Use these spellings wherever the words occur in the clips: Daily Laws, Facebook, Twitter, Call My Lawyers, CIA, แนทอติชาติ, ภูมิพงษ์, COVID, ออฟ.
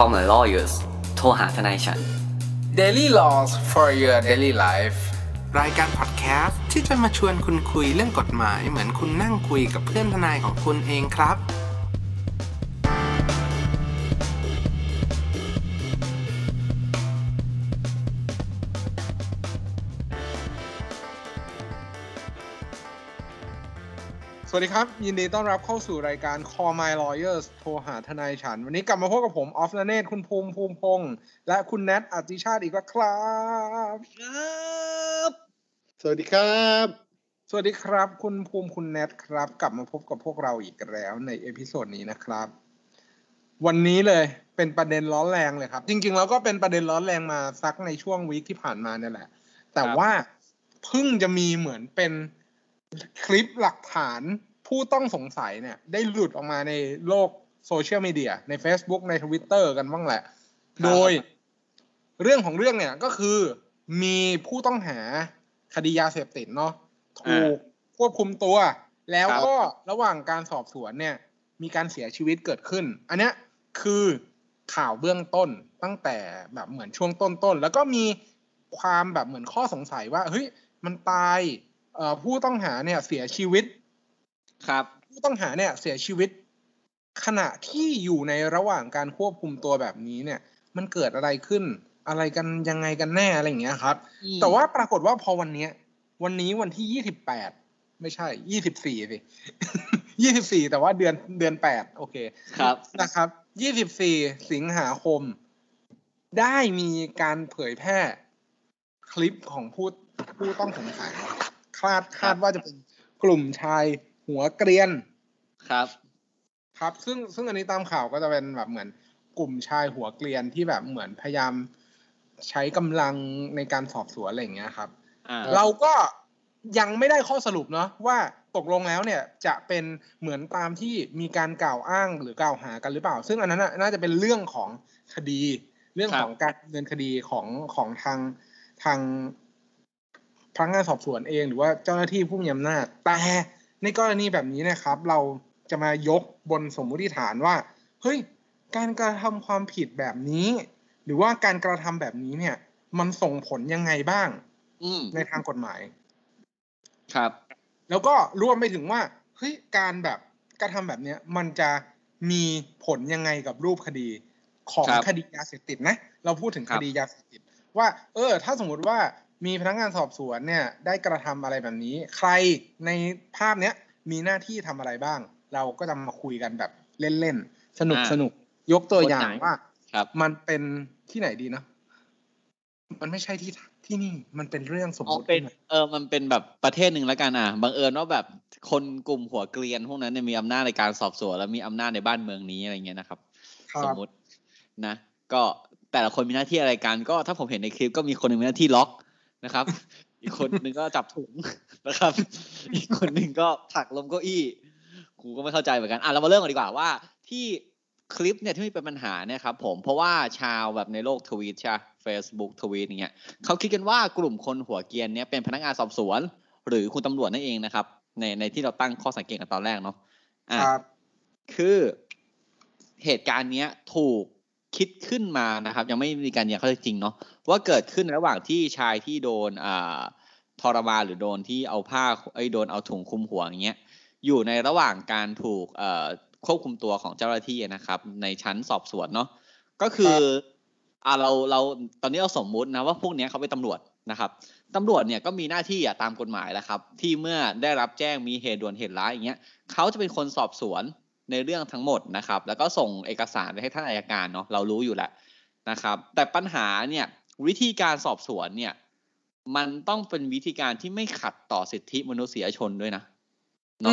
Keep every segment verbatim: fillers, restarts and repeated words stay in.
call my lawyers โทรหาทนายฉัน Daily Laws for your daily life รายการพอดแคสต์ที่จะมาชวนคุณคุยเรื่องกฎหมายเหมือนคุณนั่งคุยกับเพื่อนทนายของคุณเองครับสวัสดีครับยินดีต้อนรับเข้าสู่รายการ Call My Lawyers โทรหาทนายฉันวันนี้กลับมาพบกับผมออฟณเนศคุณภูมิภูมิพงษ์และคุณแนทอติชาติอีกแล้วครับครับสวัสดีครับสวัสดีครับคุณภูมิคุณแนทครับกลับมาพบกับพวกเราอีกแล้วในเอพิโซดนี้นะครับวันนี้เลยเป็นประเด็นร้อนแรงเลยครับจริงๆแล้วก็เป็นประเด็นร้อนแรงมาสักในช่วงวีคที่ผ่านมาเนี่ยแหละแต่ว่าเพิ่งจะมีเหมือนเป็นคลิปหลักฐานผู้ต้องสงสัยเนี่ยได้หลุดออกมาในโลกโซเชียลมีเดียใน Facebook ใน Twitter กันบ้างแหละโดยเรื่องของเรื่องเนี่ยก็คือมีผู้ต้องหาคดียาเสพติดเนาะถูกควบคุมตัวแล้วก็ระหว่างการสอบสวนเนี่ยมีการเสียชีวิตเกิดขึ้นอันนี้คือข่าวเบื้องต้นตั้งแต่แบบเหมือนช่วงต้นๆแล้วก็มีความแบบเหมือนข้อสงสัยว่าเฮ้ยมันตายเอ่อผู้ต้องหาเนี่ยเสียชีวิตครับผู้ต้องหาเนี่ยเสียชีวิตขณะที่อยู่ในระหว่างการควบคุมตัวแบบนี้เนี่ยมันเกิดอะไรขึ้นอะไรกันยังไงกันแน่อะไรอย่างเงี้ยครับแต่ว่าปรากฏว่าพอวันนี้วันนี้วันที่ยี่สิบแปดไม่ใช่ยี่สิบสี่สิยี่สิบสี่แต่ว่าเดือนเดือนแปดโอเคครับนะครับยี่สิบสี่สิงหาคมได้มีการเผยแพร่คลิปของผู้ผู้ต้องสงสัยคาดคาดว่าจะเป็นกลุ่มชายหัวเกรียนครับครับซึ่งซึ่งอันนี้ตามข่าวก็จะเป็นแบบเหมือนกลุ่มชายหัวเกรียนที่แบบเหมือนพยายามใช้กำลังในการสอบสวนอะไรอย่างเงี้ยครับเราก็ยังไม่ได้ข้อสรุปเนาะว่าตกลงแล้วเนี่ยจะเป็นเหมือนตามที่มีการกล่าวอ้างหรือกล่าวหากันหรือเปล่าซึ่งอันนั้นน่าจะเป็นเรื่องของคดีเรื่องของการดำเนินคดีของของทางทางพนักงานสอบสวนเองหรือว่าเจ้าหน้าที่ผู้มีอำนาจแต่ในกรณีแบบนี้นะครับเราจะมายกบนสมมุติฐานว่าเฮ้ยการกระทำความผิดแบบนี้หรือว่าการกระทำแบบนี้เนี่ยมันส่งผลยังไงบ้างในทางกฎหมายครับแล้วก็รวมไปถึงว่าเฮ้ยการแบบกระทำแบบนี้มันจะมีผลยังไงกับรูปคดีของคดียาเสพติดนะเราพูดถึงคดียาเสพติดว่าเออถ้าสมมติว่ามีพนักงานสอบสวนเนี่ยได้กระทำอะไรแบบนี้ใครในภาพเนี้ยมีหน้าที่ทำอะไรบ้างเราก็จะมาคุยกันแบบเล่นๆสนุกสนุกยกตัวอย่างว่ามันเป็นที่ไหนดีนะมันไม่ใช่ที่ที่นี่มันเป็นเรื่องสมมติเออมันเป็นแบบประเทศหนึ่งแล้วกันอ่ะบังเอิญว่าแบบคนกลุ่มหัวเกรียนพวกนั้นเนี่ยมีอำนาจในการสอบสวนและมีอำนาจในบ้านเมืองนี้อะไรเงี้ยนะครับสมมตินะก็แต่ละคนมีหน้าที่อะไรกันก็ถ้าผมเห็นในคลิปก็มีคนนึงมีหน้าที่ล็อกนะครับอีกคนนึงก็จับถุงนะครับอีกคนนึงก็ถักลมเก้าอี้กูก็ไม่เข้าใจเหมือนกันอ่ะเรามาเริ่มกันดีกว่าว่าที่คลิปเนี่ยที่มีเป็นปัญหาเนี่ยครับผมเพราะว่าชาวแบบในโลกทวีตใช่ Facebook ทวีตอย่างเงี้ยเขาคิดกันว่ากลุ่มคนหัวเกรียนเนี่ยเป็นพนักงานสอบสวนหรือคุณตำรวจนั่นเองนะครับในในที่เราตั้งข้อสังเกตกันตอนแรกเนาะอ่ะคือเหตุการณ์เนี้ยถูกคิดขึ้นมานะครับยังไม่มีการยืนยันข้อเท็จจริงเนาะว่าเกิดขึ้นระหว่างที่ชายที่โดนอ่าทรมานหรือโดนที่เอาผ้าไอ้โดนเอาถุงคลุมหัวอย่างเงี้ยอยู่ในระหว่างการถูกเอ่อควบคุมตัวของเจ้าหน้าที่นะครับในชั้นสอบสวนเนาะก็คืออ่าเราเราตอนนี้เราสมมุตินะว่าพวกเนี้ยเขาเป็นตำรวจนะครับตำรวจเนี่ยก็มีหน้าที่อ่ะตามกฎหมายแล้วครับที่เมื่อได้รับแจ้งมีเหตุด่วนเหตุร้ายอย่างเงี้ยเขาจะเป็นคนสอบสวนในเรื่องทั้งหมดนะครับแล้วก็ส่งเอกสารไปให้ท่านอัยการเนาะเรารู้อยู่แล้วนะครับแต่ปัญหาเนี่ยวิธีการสอบสวนเนี่ยมันต้องเป็นวิธีการที่ไม่ขัดต่อสิทธิมนุษยชนด้วยนะเนาะ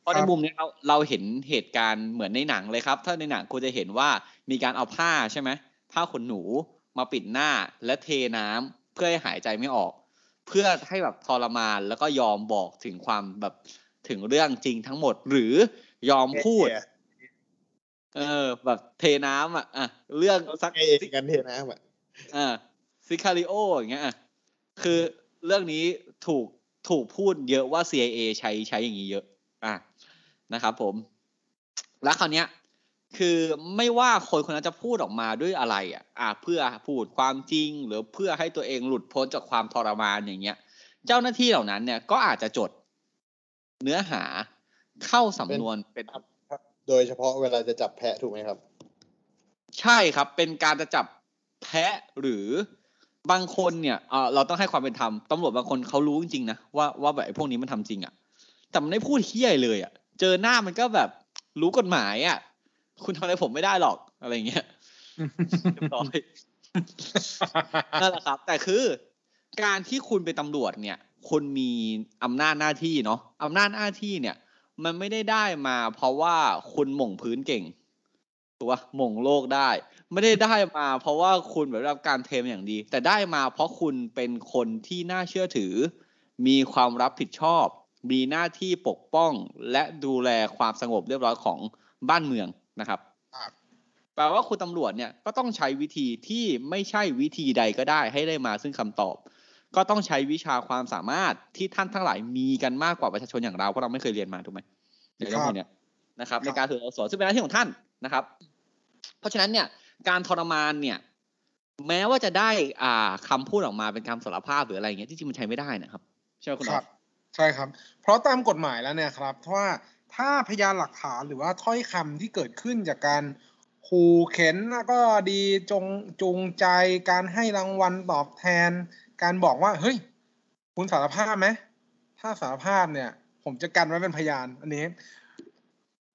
เพราะในมุมนี้เราเราเห็นเหตุการณ์เหมือนในหนังเลยครับถ้าในหนังคุณจะเห็นว่ามีการเอาผ้าใช่ไหมผ้าขนหนูมาปิดหน้าและเทน้ำเพื่อให้หายใจไม่ออกเพื่อให้แบบทรมานแล้วก็ยอมบอกถึงความแบบถึงเรื่องจริงทั้งหมดหรือยอมพูดเออแบบเทน้ำอ่ะอ่ะเรื่องซักกันเทน้ำอ่ะอ่าซิคาริโออย่างเงี้ยคือเรื่องนี้ถูกถูกพูดเยอะว่า ซี ไอ เอ ใช้ใช้อย่างนี้เยอะอ่ะนะครับผมแล้วคราวเนี้ย คือไม่ว่าคนคนนั้นจะพูดออกมาด้วยอะไรอ่ะอ่ะเพื่อพูดความจริงหรือเพื่อให้ตัวเองหลุดพ้นจากความทรมานอย่างเงี้ยเจ้าหน้าที่เหล่านั้นเนี่ยก็อาจจะจดเนื้อหาเข้าสำนวนเป็นโดยเฉพาะเวลาจะจับแพะถูกไหมครับใช่ครับเป็นการจะจับแพะหรือบางคนเนี่ยเออเราต้องให้ความเป็นธรรมตำรวจบางคนเขารู้จริงๆนะว่าว่าแบบไอ้พวกนี้มันทำจริงอ่ะแต่มันไม่พูดเหี้ยเลยอ่ะเจอหน้ามันก็แบบรู้กฎหมายอ่ะคุณทำอะไรผมไม่ได้หรอกอะไรเงี้ยเรียบร้อยนั่นแหละครับแต่คือการที่คุณเป็นตำรวจเนี่ยคุณมีอำนาจหน้าที่เนาะอำนาจหน้าที่เนี่ยมันไม่ได้ได้มาเพราะว่าคุณหม่งพื้นเก่งถูกป่ะหม่งโลกได้ไม่ได้ได้มาเพราะว่าคุณแบบได้รับการเทรนอย่างดีแต่ได้มาเพราะคุณเป็นคนที่น่าเชื่อถือมีความรับผิดชอบมีหน้าที่ปกป้องและดูแลความสงบเรียบร้อยของบ้านเมืองนะครับแปลว่าคุณตำรวจเนี่ยก็ต้องใช้วิธีที่ไม่ใช่วิธีใดก็ได้ให้ได้มาซึ่งคำตอบก็ต้องใช้วิชาความสามารถที่ท่านทั้งหลายมีกันมากกว่าประชาชนอย่างเราเพราะเราไม่เคยเรียนมาถูกไหมในเรื่องพวกนี้นะครับในการถือเอาสอนซึ่งเป็นหน้าที่ของท่านนะครับเพราะฉะนั้นเนี่ยการทรมานเนี่ยแม้ว่าจะได้อ่าคำพูดออกมาเป็นคำสารภาพหรืออะไรเงี้ยที่จริงมันใช้ไม่ได้นะครับใช่ไหมคุณหมอใช่ครับเพราะตามกฎหมายแล้วเนี่ยครับว่าถ้าพยานหลักฐานหรือว่าถ้อยคำที่เกิดขึ้นจากการขู่เข็นแล้วก็ดีจงจูงใจการให้รางวัลตอบแทนการบอกว่าเฮ้ยคุณสารภาพไหมถ้าสารภาพเนี่ยผมจะกันไว้เป็นพยานอันนี้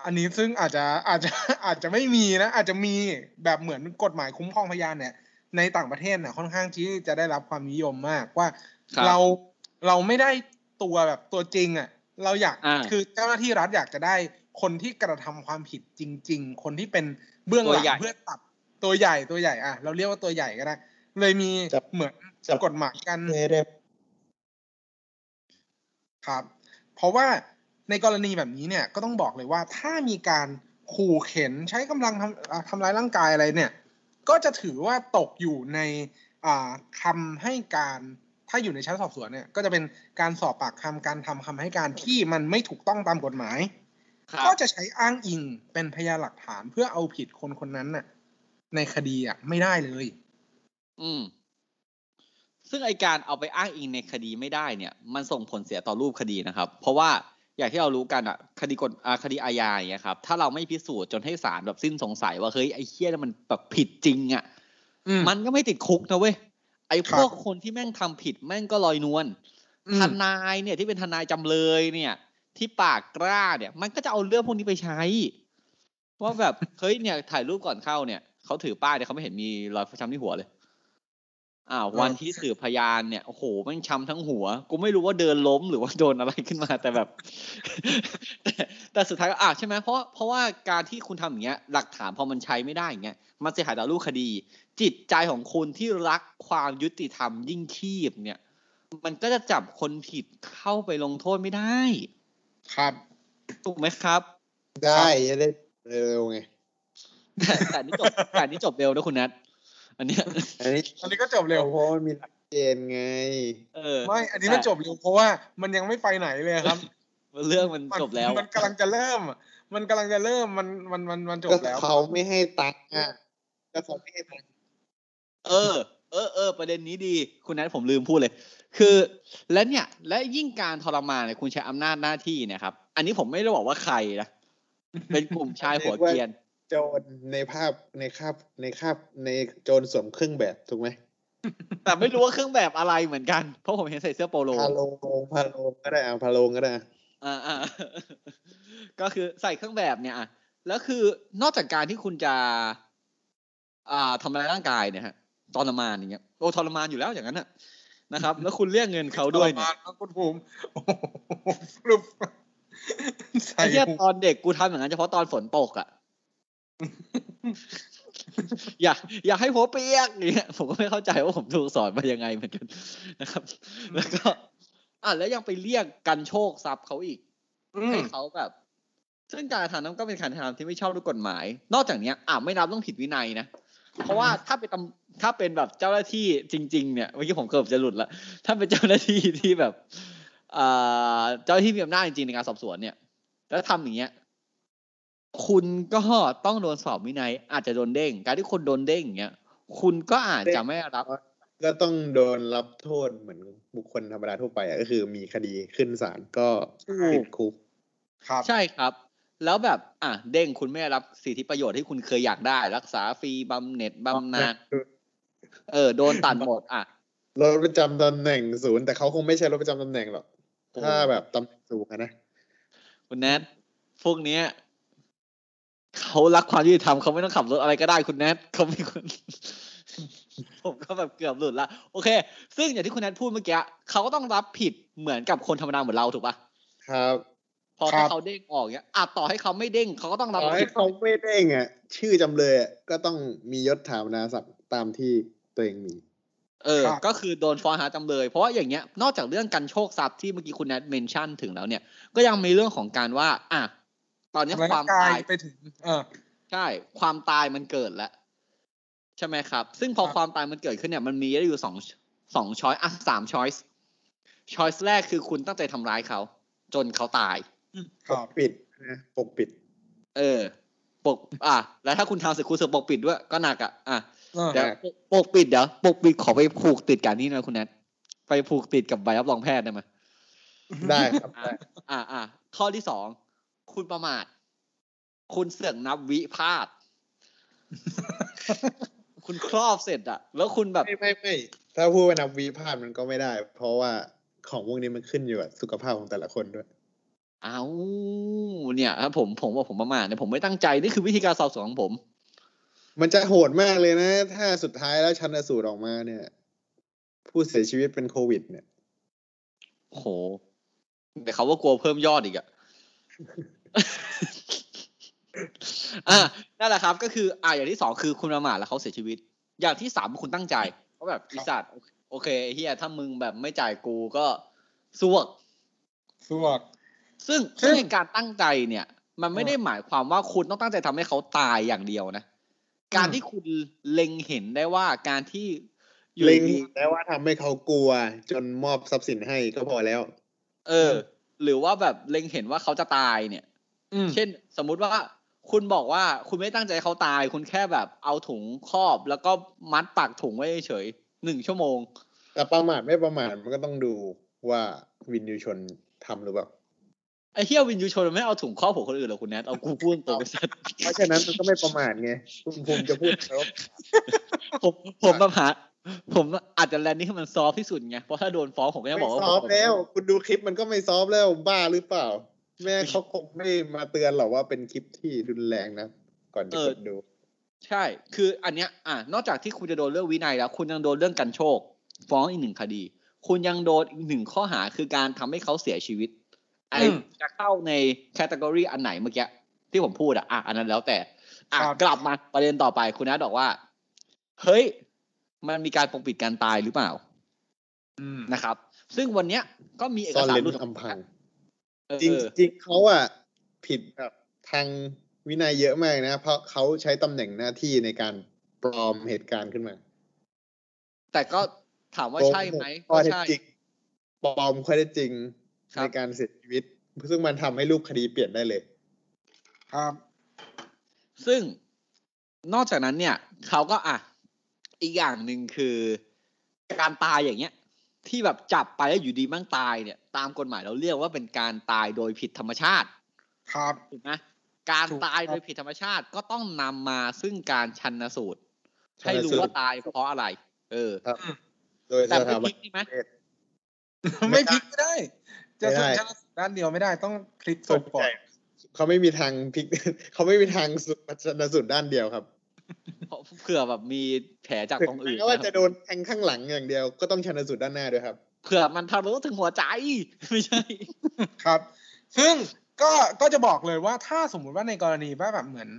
อันนี้ซึ่งอาจจะอาจจะอาจจะไม่มีนะอาจจะมีแบบเหมือนกฎหมายคุ้มครองพยานเนี่ยในต่างประเทศเนี่ยค่อนข้างที่จะได้รับความนิยมมากว่าเราเราไม่ได้ตัวแบบตัวจริงอ่ะเราอยากคือเจ้าหน้าที่รัฐอยากจะได้คนที่กระทำความผิดจริงๆคนที่เป็นเบื้องหลังเพื่อตัดตัวใหญ่ตัวใหญ่อ่ะเราเรียกว่าตัวใหญ่ก็ได้เลยมีเหมือนกฎหมายกันครับเพราะว่าในกรณีแบบนี้เนี่ยก็ต้องบอกเลยว่าถ้ามีการขู่เข็นใช้กำลังทำทำร้ายร่างกายอะไรเนี่ยก็จะถือว่าตกอยู่ในคำให้การถ้าอยู่ในชั้นสอบสวนเนี่ยก็จะเป็นการสอบปากคำการทำคำให้การที่มันไม่ถูกต้องตามกฎหมายก็จะใช้อ้างอิงเป็นพยานหลักฐานเพื่อเอาผิดคนคนนั้นน่ะในคดีอ่ะไม่ได้เลยอืมซึ่งไอการเอาไปอ้างอิงในคดีไม่ได้เนี่ยมันส่งผลเสียต่อรูปคดีนะครับเพราะว่าอย่างที่เรารู้กันอ่ะคดีกฎคดีอาญาอย่างเงี้ยครับถ้าเราไม่พิสูจน์จนให้ศาลแบบสิ้นสงสัยว่าเฮ้ยไอ้เหี้ยนี่มันแบบผิดจริงอ่ะมันก็ไม่ติดคุกนะเว้ยไอ้พวกคนที่แม่งทำผิดแม่งก็ลอยนวลทนายเนี่ยที่เป็นทนายจำเลยเนี่ยที่ปากกล้าเนี่ยมันก็จะเอาเรื่องพวกนี้ไปใช้ว่าแบบเฮ้ยเนี่ยถ่ายรูปก่อนเข้าเนี่ยเขาถือป้ายเนี่ยเขาไม่เห็นมีรอยฟกช้ำที่หัวเลยอ้าววันที่สืบพยานเนี่ยโอ้โหแม่งช้ำทั้งหัวกูไม่รู้ว่าเดินล้มหรือว่าโดนอะไรขึ้นมาแต่แบบแต่สุดท้ายก็อ่ะใช่ไหมเพราะเพราะว่าการที่คุณทำอย่างเงี้ยหลักฐานพอมันใช้ไม่ได้อย่างเงี้ยมันเสียหายต่อรูปคดีจิตใจของคนที่รักความยุติธรรมยิ่งชีพเนี่ยมันก็จะจับคนผิดเข้าไปลงโทษไม่ได้ครับถูกไหมครับได้จะได้เร็วไงแต่แต่นี่จบแต่นี่จบเร็วนะคุณนัทอันนี้อันนี้อันนี้ก็จบเร็วเพราะมันมีหลักเกณฑ์ไงเออไม่อันนี้มันจบเร็วเพราะว่ามันยังไม่ไปไหนเลยครับเรื่องมันจบแล้วมันกำลังจะเริ่มมันกำลังจะเริ่มมันมันมันมันจบแล้วเขาไม่ให้ตัดอ่ะก็เขาไม่ให้ตัดเออเออเออประเด็นนี้ดีคุณนัทผมลืมพูดเลยคือและเนี่ยและยิ่งการทรมานเนี่ยคุณใช้อำนาจหน้าที่เนี่ยครับอันนี้ผมไม่ได้บอกว่าใครนะเป็นกลุ่มชายหัวเกรียนโจรในภาพในคาบในคาบในโจรสวมเครื่องแบบถูกไหมแต่ไม่รู้ว่าเครื่องแบบอะไรเหมือนกันเพราะผมเห็นใส่เสื้อโปโลพาโลพาโลก็ได้อ่ะพาโลก็ได้อ่าอ่าก็คือใส่เครื่องแบบเนี่ยอ่ะแล้วคือนอกจากการที่คุณจะอ่าทำร้ายร่างกายเนี่ยฮะทรมานอย่างเงี้ยโอ้ทรมานอยู่แล้วอย่างนั้นน่ะนะครับแล้วคุณเรียกเงินเขาด้วยเนี่ยคุณภูมิไอ้เหี้ยตอนเด็กกูทำอย่างนั้นเฉพาะตอนฝนตกอ่ะอย่าอย่าให้ผมเปียกอย่างเงี้ยผมก็ไม่เข้าใจว่าผมถูกสอนมายังไงเหมือนกันนะครับแล้วก็อ่ะแล้วยังไปเรียกกันโชคทรัพย์เขาอีกให้เขาแบบซึ่งการทำนั้นก็เป็นการทำที่ไม่ชอบด้วยกฎหมายนอกจากเนี้ยอ่ะไม่นับต้องผิดวินัยนะเพราะว่าถ้าเป็นถ้าเป็นแบบเจ้าหน้าที่จริงๆเนี่ยเมื่อกี้ผมเกือบจะหลุดละถ้าเป็นเจ้าหน้าที่ที่แบบเจ้าหน้าที่มีอำนาจจริงๆในการสอบสวนเนี่ยแล้วทำอย่างเงี้ย คุณก็ต้องโดนสอบวินัยอาจจะโดนเด้งการที่คนโดนเด้งอย่างเงี้ยคุณก็อาจจะไม่รับก็ต้องโดนรับโทษเหมือนบุคคลธรรมดาทั่วไปอ่ะก็คือมีคดีขึ้นศาลก็ติดคุกครับใช่ครับแล้วแบบอ่ะเด้งคุณไม่รับสิทธิประโยชน์ที่คุณเคยอยากได้รักษาฟรีบำเหน็จบำนาญเออโดนตัดหมดอ่ะรถประจำตำแหน่งศูนย์แต่เขาคงไม่ใช่รถประจำตำแหน่งหรอกถ้าแบบตำแหน่งสูงนะคุณแนทพวกเนี้ยเขารักความยุติธรรมเขาไม่ต้องขับรถอะไรก็ได้คุณแนทเขาไม่คุณ ผมก็แบบเกือบหลุดละโอเคซึ่งอย่างที่คุณแนทพูดเมื่อกี้เขาก็ต้องรับผิดเหมือนกับคนธรรมดาเหมือนเราถูกป่ะครับพอถ้าเขาเด้งออกเนี้ยอาจต่อให้เขาไม่เด้งเขาก็ต้องรับผิดต่อให้เขาไม่เด้งอ่ะชื่อจำเลยก็ต้องมียศฐานะศักดิ์ตามที่ตัวเองมีเออก็คือโดนฟ้องหาจำเลยเพราะอย่างเงี้ยนอกจากเรื่องการโชคทรัพย์ที่เมื่อกี้คุณแนทเมนชั่นถึงแล้วเนี่ยก็ยังมีเรื่องของการว่าอ่ะตอนนี้ความตายไปถึงเออใช่ความตายมันเกิดแล้วใช่ไหมครับซึ่งพอความตายมันเกิดขึ้นเนี่ยมันมีได้อยู่สองสองช้อยอ่ะสามช้อยส์ช้อยส์แรกคือคุณตั้งใจทำร้ายเขาจนเขาตายปกปิดนะปกปิดเออปกอ่ะแล้วถ้าคุณทำเสร็จคุณเสร็จปกปิดด้วยก็หนักอ่ะอ่ะเดี๋ยวปกปิดเดี๋ยวปกปิดขอไปผูกติดกันนี่นะคุณแนทไปผูกติดกับใบรับรองแพทย์ได้ไหมได้ครับอ่ะอ่ะข้อที่สองคุณประมาทคุณเสื่องนับวิพาทคุณครอบเสร็จอะแล้วคุณแบบไม่ไม่ไม่ถ้าพูดว่านับวิพาทมันก็ไม่ได้เพราะว่าของพวกนี้มันขึ้นอยู่กับสุขภาพของแต่ละคนด้วยอ้าวเนี่ยครับผมผมว่าผมประมาทเนี่ยผมไม่ตั้งใจนี่คือวิธีการสอบสวนของผมมันจะโหดมากเลยนะถ้าสุดท้ายแล้วชันสูตรออกมาเนี่ยผู้เสียชีวิตเป็นโควิดเนี่ยโหแต่เขาว่ากลัวเพิ่มยอดอีกอะอ่านั่นแหละครับก็คืออ่าอย่างที่สองคือคุณประมาทแล้วเขาเสียชีวิตอย่างที่สามคุณตั้งใจเขาแบบอีสัตว์โอเคเฮียถ้ามึงแบบไม่จ่ายกูก็สวกสวกซึ่งซึ่งการตั้งใจเนี่ยมันไม่ได้หมายความว่าคุณต้องตั้งใจทำให้เขาตายอย่างเดียวนะการที่คุณเล็งเห็นได้ว่าการที่เล็งได้ว่าทำให้เขากลัวจนมอบทรัพย์สินให้ก็พอแล้วเออหรือว่าแบบเล็งเห็นว่าเขาจะตายเนี่ยเช่นสมมุติว่าคุณบอกว่าคุณไม่ตั้งใจเขาตายคุณแค่แบบเอาถุงครอบแล้วก็มัดปากถุงไว้เฉยหนึ่งชั่วโมงแต่ประมาทไม่ประมาทมันก็ต้องดูว่าวินยูชนทำหรือเปล่าไอ้เหี้ยวินยูชนไม่เอาถุงครอบหัวคนอื่นหรอกคุณแนทเอากูพูดตัวไปสัตว์เพราะฉะนั้นมันก็ไม่ประมาทไงคุณภูมิจะพูดครับผมผมประมาทผมอาจจะแลนด์นี่คือมันซอฟที่สุดไงเพราะถ้าโดนฟ้องผมก็จะบอกว่าซอฟแล้วคุณดูคลิปมันก็ไม่ซอฟแล้วบ้าหรือเปล่าแม่เขาคงไม่มาเตือนหรอกว่าเป็นคลิปที่รุนแรงนะก่อนจะกดดูใช่คืออันเนี้ยอ่ะนอกจากที่คุณจะโดนเรื่องวินัยแล้วคุณยังโดนเรื่องกันโชคฟ้องอีกหนึ่งคดีคุณยังโดนอีกหนึ่งข้อหาคือการทำให้เขาเสียชีวิตไอ้จะเข้าในแคตตากรีอันไหนเมื่อกี้ที่ผมพูดอ่ะอ่ะอันนั้นแล้วแต่อ่ะกลับมาประเด็นต่อไปคุณนัทบอกว่าเฮ้ยมันมีการปกปิดการตายหรือเปล่านะครับซึ่งวันเนี้ยก็มีเอกสารหลุดออกมาจริงๆเขาอ่ะผิดแบบทางวินัยเยอะมากนะเพราะเขาใช้ตำแหน่งหน้าที่ในการปลอมเหตุการณ์ขึ้นมาแต่ก็ถามว่าใช่ไหมก็ใช่ปลอมข้อเท็จจริงในการเสียชีวิตซึ่งมันทำให้รูปคดีเปลี่ยนได้เลยครับซึ่งนอกจากนั้นเนี่ยเขาก็อ่ะอีกอย่างหนึ่งคือการตายอย่างเงี้ยที่แบบจับไปแล้วอยู่ดีมั่งตายเนี่ยตามกฎหมายเราเรียกว่าเป็นการตายโดยผิดธรรมชาติครับถูกไหมการตายโดยผิดธรรมชาติก็ต้องนำมาซึ่งการชันสูตรให้รู้ว่าตายเพราะอะไรเออโดยแต่ไม่พลิกใช่ไหมไม่พลิกไม่ได้จะส่งชันสูตรด้านเดียวไม่ได้ต้องพลิกศพก่อนเขาไม่มีทางพลิกเขาไม่มีทางชันสูตรด้านเดียวครับเผื่อแบบมีแผลจากตรงอื่นแล้วว่าจะโดนแทงข้างหลังอย่างเดียวก็ต้องชันสูตรด้านหน้าด้วยครับเผื่อมันทะลุถึงหัวใจไม่ใช่ครับซึ่งก็ก็จะบอกเลยว่าถ้าสมมุติว่าในกรณีว่าแบบเหมือน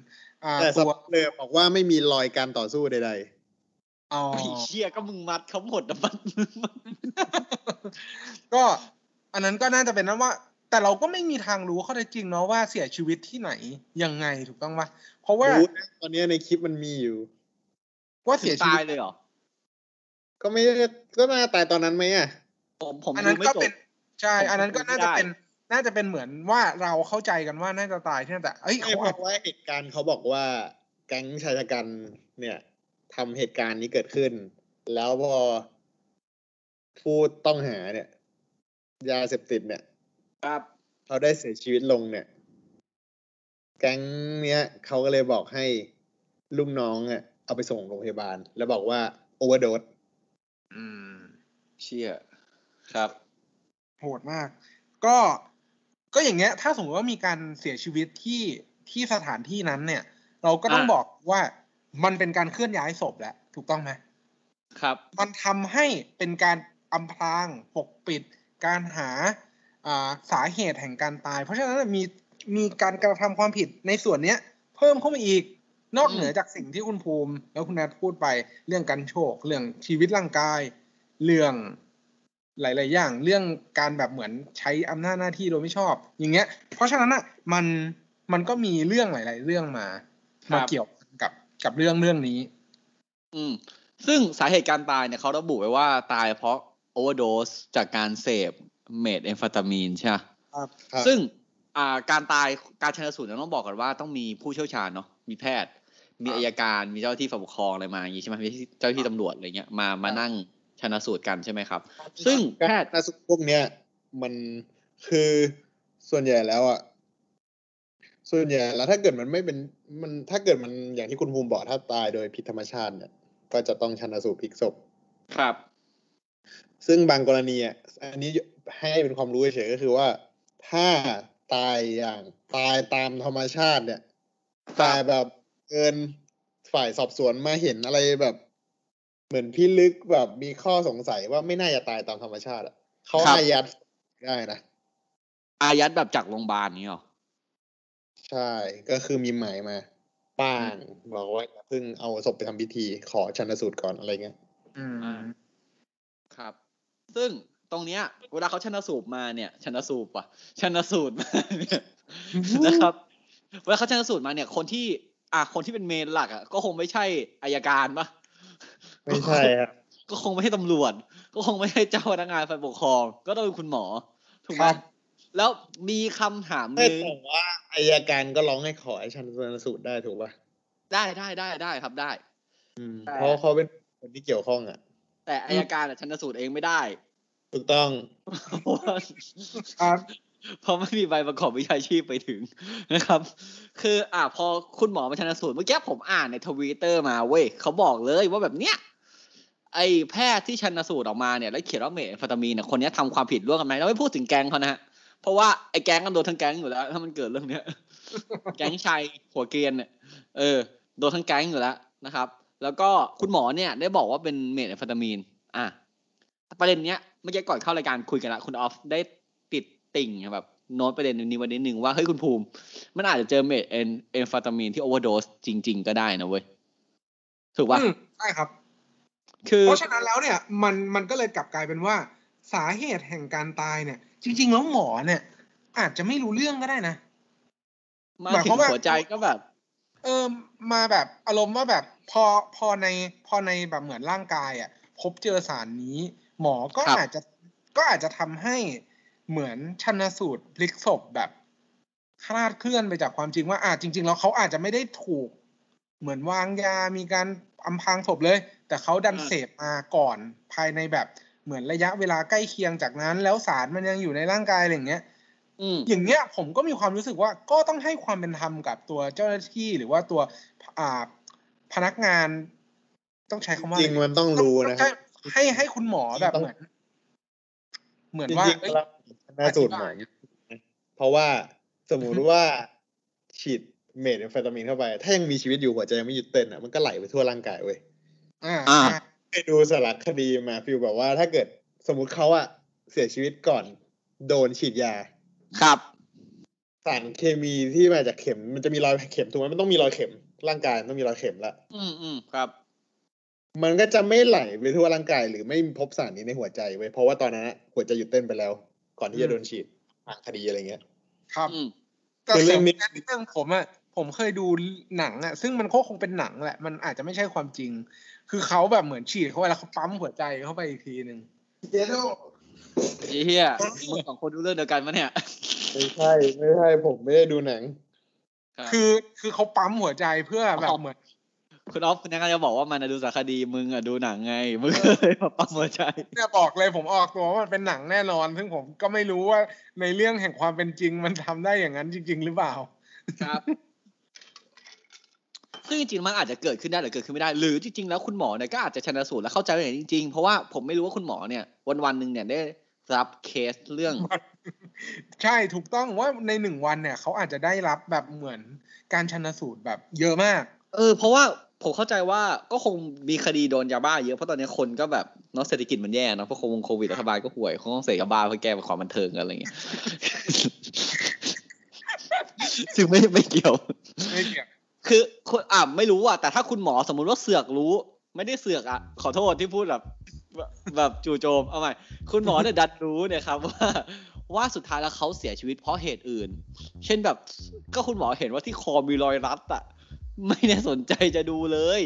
อ่าตัวเลยบอกว่าไม่มีรอยการต่อสู้ใดๆอ๋อเชี่ยก็มึงมัดเขาหมดนะมันก็อันนั้นก็น่าจะเป็นนั้นว่าแต่เราก็ไม่มีทางรู้ข้อเท็จจริงเนาะว่าเสียชีวิตที่ไหนยังไงถูกต้องปะเพราะว่าตอนนี้ในคลิปมันมีอยู่ว่าเสียชีวิตเลยเหรอก็ไม่ก็น่าตายตอนนั้นไหมอ่ะผมผมอันนั้นก็เป็นใช่อันนั้นก็น่าจะเป็น น่าจะเป็นเหมือนว่าเราเข้าใจกันว่าน่าจะตายที่นั่นแต่เอ้ยเขาบอกว่าเหตุการณ์เขาบอกว่าแก๊งชายชะกันเนี่ยทำเหตุการณ์นี้เกิดขึ้นแล้วพอผู้ต้องหาเนี่ยยาเสพติดเนี่ยครับเขาได้เสียชีวิตลงเนี่ยแก๊งเนี้ยเขาก็เลยบอกให้ลูกน้องอ่ะเอาไปส่งโรงพยาบาลแล้วบอกว่าโอเวอร์โดสอืมเชี่ยครับโหดมากก็ก็อย่างเงี้ยถ้าสมมติว่ามีการเสียชีวิตที่ที่สถานที่นั้นเนี่ยเราก็ต้องบอกว่ามันเป็นการเคลื่อนย้ายศพแล้วถูกต้องไหมครับมันทำให้เป็นการอำพรางปกปิดการหาอ่าสาเหตุแห่งการตายเพราะฉะนั้นมีมีการกระทำความผิดในส่วนเนี้ยเพิ่มเข้ามาอีกนอกเหนือจากสิ่งที่คุณภูมิแล้วคุณนัทพูดไปเรื่องการโชคเรื่องชีวิตร่างกายเรื่องหลายๆอย่างเรื่องการแบบเหมือนใช้อำนาจหน้าที่โดยไม่ชอบอย่างเงี้ยเพราะฉะนั้นอ่ะมันมันก็มีเรื่องหลายๆเรื่องมามาเกี่ยวกับกับเรื่องเรื่องนี้อืมซึ่งสาเหตุการตายเนี่ยเขาระบุไว้ว่าตายเพราะโอเวอร์โดสจากการเสพเมทแอมเฟตามีนใช่ไหมครับซึ่งอ่าการตายการชันสูตรเนี่ยต้องบอกก่อนว่าต้องมีผู้เชี่ยวชาญเนาะมีแพทย์มีอัยการมีเจ้าที่ฝ่ายปกครองอะไรมาอย่างงี้ใช่ไหมมีเจ้าที่ตำรวจอะไรเงี้ยมามานั่งชันสูตรกันใช่ไหมครับซึ่งแพทย์ชันสูตรพวกเนี้ยมันคือส่วนใหญ่แล้วอ่ะส่วนใหญ่แล้วถ้าเกิดมันไม่เป็นมันถ้าเกิดมันอย่างที่คุณภูมิบอกถ้าตายโดยผิดธรรมชาติเนี่ยก็จะต้องชันสูตรพลิกศพครับซึ่งบางกรณีอ่ะอันนี้ให้เป็นความรู้เฉยๆก็คือว่าถ้าตายอย่างตายตามธรรมชาติเนี่ยตายแบบเกินฝ่ายสอบสวนมาเห็นอะไรแบบเหมือนพิลึกแบบมีข้อสงสัยว่าไม่น่าจะตายตามธรรมชาติอ่ะเขาอายัดได้นะอายัดแบบจากโรงพยาบาลนี้หรอใช่ก็คือมีหมายมาป้างบอกว่าเพิ่งเอาศพไปทำพิธีขอชันสูตรก่อนอะไรเงี้ยอืมครับซึ่งตรงเนี้ยเวลาเขาชันสูตรมาเนี่ยชันสูตรป่ะชันสูตรมาเนี่ยนะครับเวลาเขาชันสูตรมาเนี่ยคนที่อ่ะคนที่เป็นเมนหลักอ่ะก็คงไม่ใช่อัยการป่ะไม่ใช่ครับก็คงไม่ใช่ตำรวจก็คงไม่ใช่เจ้าพนักงานฝ่ายปกครองก็ต้องเป็นคุณหมอถูกไหมแล้วมีคำถามนึงแต่ว่าอัยการก็ร้องให้ขอให้ชันสูตรได้ถูกป่ะได้ได้ได้ได้ครับได้เพราะเขาเป็นคนที่เกี่ยวข้องอ่ะแต่อัยการอ่ะชันสูตรเองไม่ได้ถูกต้องครับเพราะไม่มีใบประกอบวิชาชีพไปถึงนะครับคืออ่ะพอคุณหมอมาชันสูตรเมื่อกี้ผมอ่านใน Twitter มาเว้ยเขาบอกเลยว่าแบบเนี้ยไอ้แพทย์ที่ชันสูตรออกมาเนี่ยแล้วเขียนว่าเมทแอมเฟตามีนน่ะคนเนี้ยทำความผิดร่วมกันมั้ยเราไม่พูดถึงแก๊งเขานะฮะเพราะว่าไอ้แก๊งกันโดนทั้งแก๊งอยู่แล้วถ้ามันเกิดเรื่องเนี้ยแก๊งชายหัวเกรียนเนี่ยเออโดนทั้งแก๊งอยู่แล้วนะครับแล้วก็คุณหมอเนี่ยได้บอกว่าเป็นเมทแอมเฟตามีนอ่ะประเด็นเนี้ยเมื่อกี้ก่อนเข้ารายการคุยกันละคุณออฟได้ติดติ่งแบบโน้ตประเด็นนี้วันนี้หนึ่งว่าเฮ้ยคุณภูมิมันอาจจะเจอเมทแอมเฟตามีนที่โอเวอร์โดสจริงๆก็ได้นะเว้ยถูกป่ะใช่ครับคือเพราะฉะนั้นแล้วเนี่ยมันมันก็เลยกลับกลายเป็นว่าสาเหตุแห่งการตายเนี่ยจริงๆแล้วหมอเนี่ยอาจจะไม่รู้เรื่องก็ได้นะมาถึงหัวใจก็แบบเออมาแบบอารมณ์ว่าแบบพอพอในพอในแบบเหมือนร่างกายอ่ะพบเจอสารนี้หมอก็อาจจะก็อาจจะทำให้เหมือนชันสูตรพลิกศพแบบคลาดเคลื่อนไปจากความจริงว่าอ่ะจริงๆแล้วเขาอาจจะไม่ได้ถูกเหมือนวางยามีการอำพรางศพเลยแต่เขาดันเสพมาก่อนภายในแบบเหมือนระยะเวลาใกล้เคียงจากนั้นแล้วสารมันยังอยู่ในร่างกายอะไรอย่างเงี้ยอย่างเงี้ยผมก็มีความรู้สึกว่าก็ต้องให้ความเป็นธรรมกับตัวเจ้าหน้าที่หรือว่าตัวอ่าพนักงานต้องใช้คำว่าจริงมันต้องรู้นะครับให้ให้คุณหมอแบบเหมือนเหมือนว่าหน้าสูตรหมอเพราะว่าสมมุติว่าฉีดเมทแอมเฟตามีนเข้าไปถ้ายังมีชีวิตอยู่หัวใจยังไม่หยุดเต้นอ่ะมันก็ไหลไปทั่วร่างกายเว้ยอ่าไปดูสารคดีมาฟีลแบบว่าถ้าเกิดสมมุติเขาอ่ะเสียชีวิตก่อนโดนฉีดยาครับสารเคมีที่มาจากเข็มมันจะมีรอยเข็มถูกไหมมันต้องมีรอยเข็มร่างกายต้องมีรอยเข็มละอืมอืมครับมันก็จะไม่ไหลไปทั่วร่างกายหรือไม่พบสารนี้ในหัวใจไว้เพราะว่าตอนนั้นหัวใจหยุดเต้นไปแล้วก่อนที่จะโดนฉีดอ่ะคดีอะไรเงี้ยครับแต่เรื่องนี้เรื่องผมอ่ะผมเคยดูหนังอ่ะซึ่งมันก็คงเป็นหนังแหละมันอาจจะไม่ใช่ความจริงคือเขาแบบเหมือนฉีดเข้าไปแล้วเขาปั๊มหัวใจเข้าไปอีกทีนึงเดี๋ยวเฮียมึงสองคนดูเรื่องเดียวกันมั้ยเนี่ย ไม่ใช่ไม่ใช่ผมไม่ได้ดูหนังคือคือเขาปั๊มหัวใจเพื่อแบบเหมือนคุณอ๊อฟเนี่ยก็จะบอกว่ามันดูสารคดีมึงอ่ะดูหนังไงมึงเลยมาปั๊มหัวใจเนี่ยบอกเลยผมออกตัวว่ามันเป็นหนังแน่นอนซึ่งผมก็ไม่รู้ว่าในเรื่องแห่งความเป็นจริงมันทำได้อย่างนั้นจริงๆหรือเปล่าครับซึ่งจริงๆมันอาจจะเกิดขึ้นได้หรือเกิดขึ้นไม่ได้หรือจริงๆแล้วคุณหมอเนี่ยก็อาจจะชันสูตรและเข้าใจอย่างจริงๆเพราะว่าผมไม่รู้ว่าคุณหมอเนี่ยวันๆนึงเนี่ยได้รับเคสเรื่องใช่ถูกต้องว่าในหนึ่งวันเนี่ยเขาอาจจะได้รับแบบเหมือนการชันสูตรแบบเยอะมากเออเพราะว่าผมเข้าใจว่าก็คงมีคดีโดนยาบ้าเยอะเพราะตอนนี้คนก็แบบเนาะเศรษฐกิจมันแย่เนาะเพราะโควิดรัฐบาลก็ห่วยเขาต้องเสพยาบ้าเพื่อแก้ปัญหาความบันเทิงกันอะไรอย่างเงี้ยซึ่งไม่ไม่เกี่ยวไม่เกี่ยวคือคนอ่ะไม่รู้อ่ะแต่ถ้าคุณหมอสมมุติว่าเสือกรู้ไม่ได้เสือกอ่ะขอโทษที่พูดแบบแบบจู่โจมเอาใหม่คุณหมอเนี่ยดัดรู้เนี่ยครับว่าว่าสุดท้ายแล้วเขาเสียชีวิตเพราะเหตุอื่นเช่นแบบก็คุณหมอเห็นว่าที่คอมีรอยรัดอ่ะไม่ได้สนใจจะดูเลย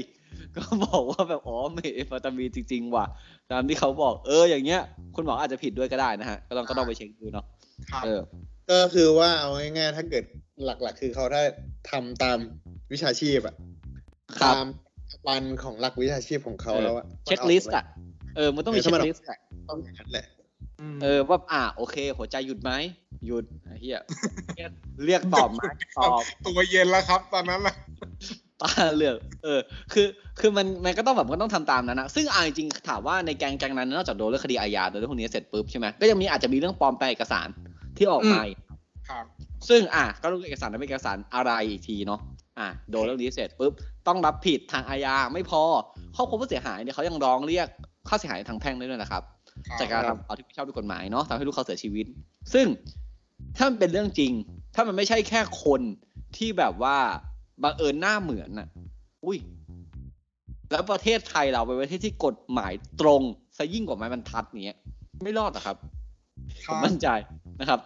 ก็บอกว่าแบบอ๋อเมทาตามีนจริงๆว่ะตามที่เขาบอกเอออย่างเงี้ยคุณหมออาจจะผิดด้วยก็ได้นะฮะก็ลองก็ต้องไปเช็คดูเนาะเออก็คือว่าเอาง่ายๆถ้าเกิดหลักๆคือเขาถ้าทำตามวิชาชีพอ่ะตามวันของหลักวิชาชีพของเขาแล้วอ่ะเช็คลิสต์อ่ะเออมันต้องมีเช็คลิสต์อ่ะต้องอย่างนั้นแหละเออว่าอ่ะโอเคหัวใจหยุดไหมหยุดเฮียเรียกตอบไหมตอบตัวเย็นแล้วครับตอนนั้นนะตาเหลือกเออคือคือมันมันก็ต้องแบบก็ต้องทำตามนั้นนะซึ่งอ่ะจริงๆถามว่าในแกงแกงนั้นนอกจากโดนเรื่องคดีอาญาโดนเรื่องพวกนี้เสร็จปุ๊บใช่ไหมก็ยังมีอาจจะมีเรื่องปลอมแปลงเอกสารที่ออกมาครับซึ่งอ่ะก็รู้เอกสารนั้นเป็นเอกสารอะไรอีกทีเนาะอ่ะโดนเรื่องนี้เสร็จปุ๊บต้องรับผิดทางอาญาไม่พอครอบครัวผู้เสียหายเนี่ยเขายังร้องเรียกค่าเสียหายทางแพ่งได้ด้วยนะครับจากการทำเอาที่ไม่ชอบด้วยกฎหมายเนาะทำให้ลูกเขาเสียชีวิตซึ่งถ้ามันเป็นเรื่องจริงถ้ามันไม่ใช่แค่คนที่แบบว่าบังเอิญหน้าเหมือนน่ะอุ้ยแล้วประเทศไทยเราเป็นประเทศที่กฎหมายตรงซะยิ่งกว่าไม้บรรทัดเนี้ยไม่รอดหรอกครับผมมั่นใจนะครับ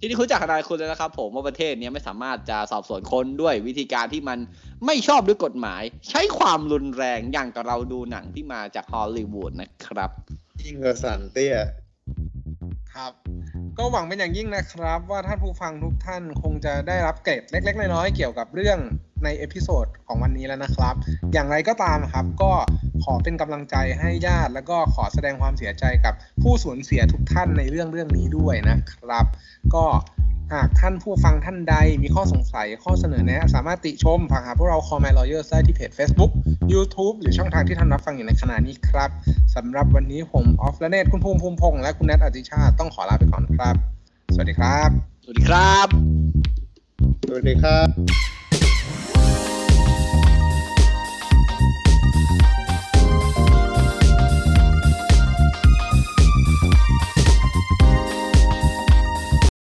ที่นี่คุณจากทนายคุณแล้วนะครับผมว่าประเทศนี้ไม่สามารถจะสอบสวนคนด้วยวิธีการที่มันไม่ชอบด้วยกฎหมายใช้ความรุนแรงอย่างกับเราดูหนังที่มาจากฮอลลีวูดนะครับยิ่งกระสันเตี้ยครับก็หวังเป็นอย่างยิ่งนะครับว่าท่านผู้ฟังทุกท่านคงจะได้รับเกร็ดเล็กๆน้อยๆเกี่ยวกับเรื่องในเอพิโซดของวันนี้แล้วนะครับอย่างไรก็ตามครับก็ขอเป็นกำลังใจให้ญาติแล้วก็ขอแสดงความเสียใจกับผู้สูญเสียทุกท่านในเรื่องเรื่องนี้ด้วยนะครับก็หากท่านผู้ฟังท่านใดมีข้อสงสัยข้อเสนอแนะสามารถติชมผ่านหาพวกเรา Call My Lawyers ได้ที่เพจ Facebook YouTube หรือช่องทางที่ท่านรับฟังอยู่ในขณะนี้ครับสำหรับวันนี้ผมออฟและเนตคุณภูมิภูมิพงษ์และคุณแนทอติชาต้องขอลาไปก่อนครับสวัสดีครับสวัสดีครับสวัสดีครับ